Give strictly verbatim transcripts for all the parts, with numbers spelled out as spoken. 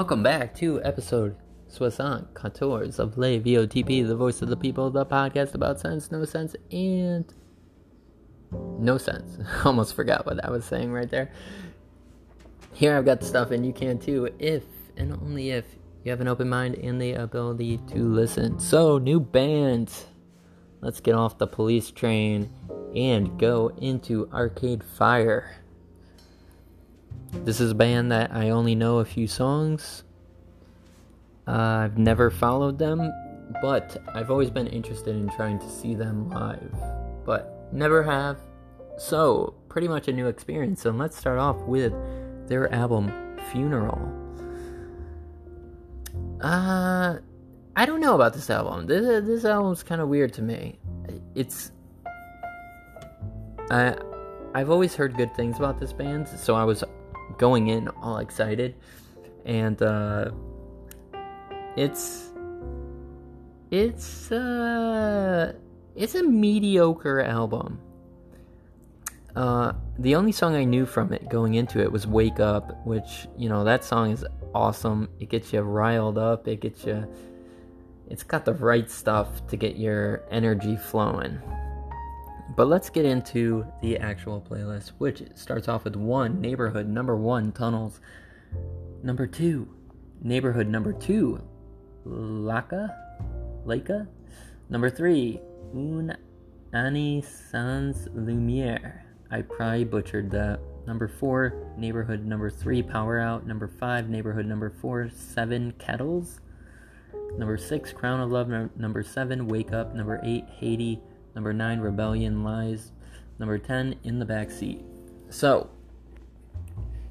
Welcome back to episode soixante quatorze of Les V O T P, the voice of the people, the podcast about sense, no sense, and no sense. Almost forgot what I was saying right there. Here I've got stuff, and you can too, if and only if you have an open mind and the ability to listen. So, new bands. Let's get off the police train and go into Arcade Fire. This is a band that I only know a few songs. Uh, I've never followed them, but I've always been interested in trying to see them live, but never have. So, pretty much a new experience, and let's start off with their album, Funeral. Uh, I don't know about this album. This, this album's kind of weird to me. It's... I, I've always heard good things about this band, so I was going in all excited, and uh it's it's uh it's a mediocre album. Uh the only song I knew from it going into it was Wake Up, which, you know, that song is awesome. It gets you riled up, it gets you it's got the right stuff to get your energy flowing. But let's get into the actual playlist, which starts off with one, Neighborhood Number one, Tunnels. Number two, Neighborhood Number two, Laka, Laka. Number three, Une Année Sans Lumière. I probably butchered that. Number four, Neighborhood Number three, Power Out. Number five, Neighborhood Number four, Seven Kettles. Number six, Crown of Love. No- number seven, Wake Up. Number eight, Haiti. Number nine, Rebellion Lies. Number ten, In the Backseat. So,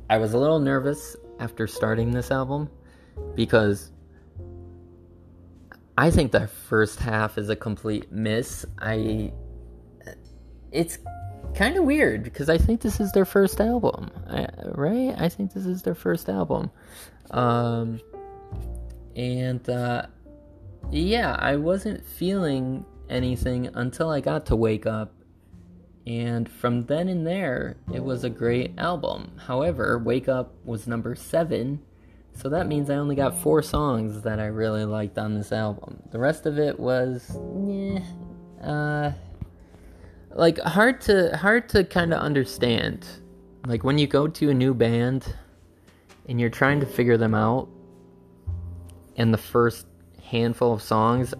I was a little nervous after starting this album because I think the first half is a complete miss. I, it's kind of weird because I think this is their first album, I, right? I think this is their first album. Um, and, uh, yeah, I wasn't feeling anything until I got to Wake Up, and from then and there it was a great album. However, Wake Up was number seven, so that means I only got four songs that I really liked on this album. The rest of it was yeah, uh like hard to hard to kind of understand. Like when you go to a new band and you're trying to figure them out and the first handful of songs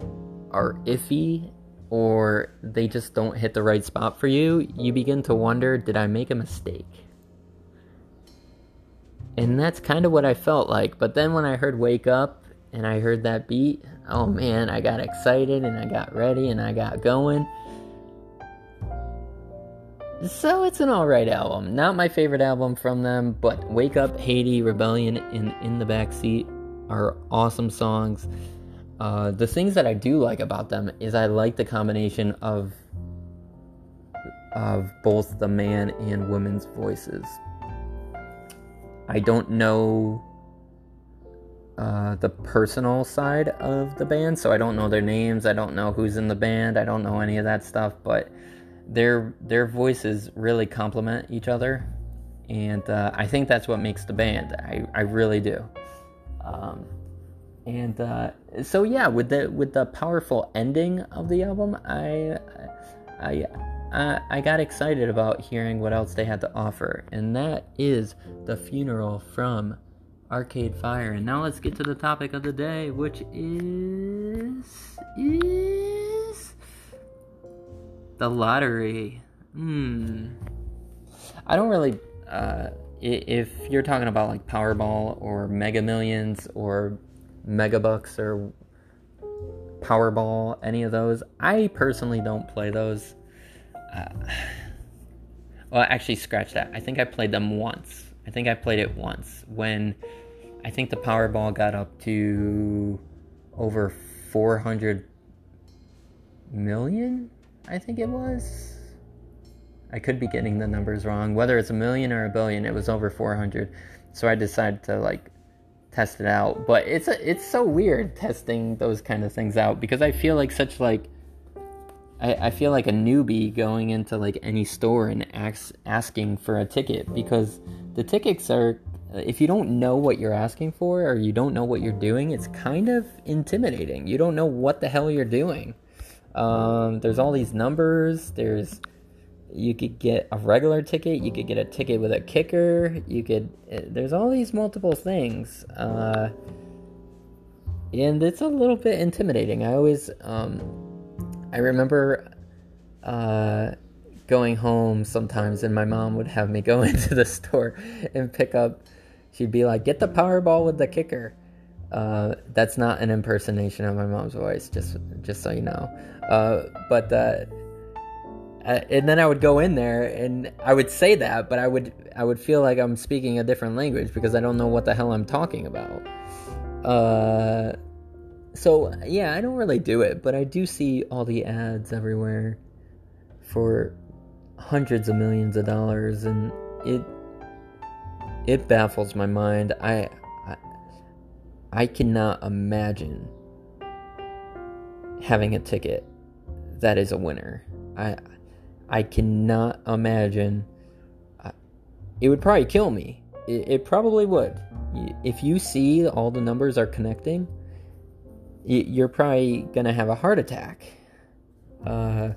are iffy or they just don't hit the right spot for you, you begin to wonder, did I make a mistake? And that's kind of what I felt like. But then when I heard Wake Up and I heard that beat, oh man, I got excited and I got ready and I got going. So it's an alright album. Not my favorite album from them, but Wake Up, Haiti, Rebellion, and In the Backseat are awesome songs. Uh, the things that I do like about them is I like the combination of of both the man and woman's voices. I don't know uh, the personal side of the band, so I don't know their names. I don't know who's in the band. I don't know any of that stuff, but their their voices really complement each other, and uh, I think that's what makes the band. I, I really do. Um, And uh, so yeah, with the with the powerful ending of the album, I, I, I, I got excited about hearing what else they had to offer, and that is The Funeral from Arcade Fire. And now let's get to the topic of the day, which is is the lottery. Hmm. I don't really. Uh, if you're talking about like Powerball or Mega Millions or Megabucks or Powerball, any of those, I personally don't play those. Uh, well, actually, scratch that. I think I played them once. I think I played it once when I think the Powerball got up to over four hundred million, I think it was. I could be getting the numbers wrong. Whether it's a million or a billion, it was over four hundred. So I decided to, like, test it out. But it's a, it's so weird testing those kind of things out because I feel like such like I, I feel like a newbie going into like any store and ask, asking for a ticket because the tickets are if you don't know what you're asking for or you don't know what you're doing, it's kind of intimidating. You don't know what the hell you're doing. Um, there's all these numbers. There's, you could get a regular ticket. You could get a ticket with a kicker. You could, there's all these multiple things. Uh, and it's a little bit intimidating. I always, um, I remember, uh, going home sometimes, and my mom would have me go into the store and pick up, she'd be like, get the Powerball with the kicker. Uh, that's not an impersonation of my mom's voice, just just so you know. Uh, but uh, and then I would go in there and I would say that, but I would I would feel like I'm speaking a different language because I don't know what the hell I'm talking about. Uh, so yeah, I don't really do it, but I do see all the ads everywhere for hundreds of millions of dollars, and it it baffles my mind. I I, I cannot imagine having a ticket that is a winner. I I cannot imagine. I, it would probably kill me. It, it probably would. If you see all the numbers are connecting, you're probably gonna have a heart attack. Uh.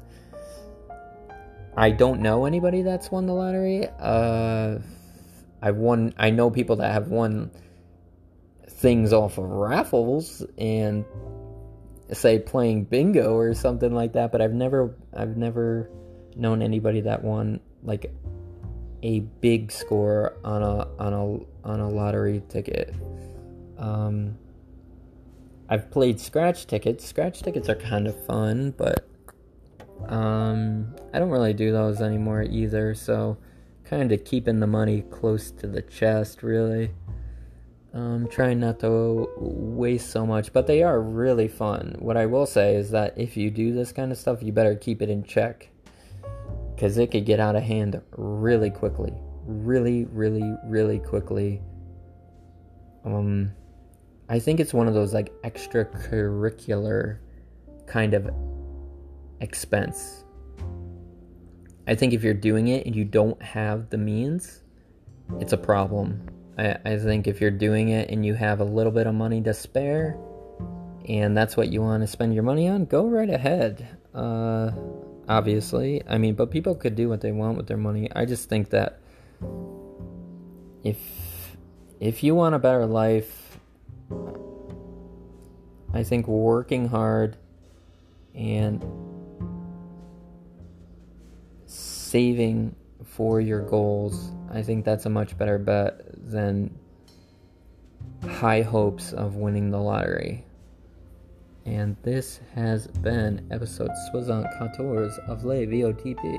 I don't know anybody that's won the lottery. Uh, I've won. I know people that have won things off of raffles and say playing bingo or something like that. But I've never, I've never known anybody that won like a big score on a on a on a lottery ticket. Um, I've played scratch tickets. Scratch tickets are kind of fun, but. Um, I don't really do those anymore either, so kind of keeping the money close to the chest, really. Um, trying not to waste so much, but they are really fun. What I will say is that if you do this kind of stuff, you better keep it in check, because it could get out of hand really quickly. Really, really, really quickly. Um, I think it's one of those, like, extracurricular kind of expense. I think if you're doing it and you don't have the means, it's a problem. I, I think if you're doing it and you have a little bit of money to spare and that's what you want to spend your money on, go right ahead. Uh, obviously. I mean, but people could do what they want with their money. I just think that if if you want a better life, I think working hard and saving for your goals, I think that's a much better bet than high hopes of winning the lottery. And this has been episode soixante-quatorze of Les V O T P.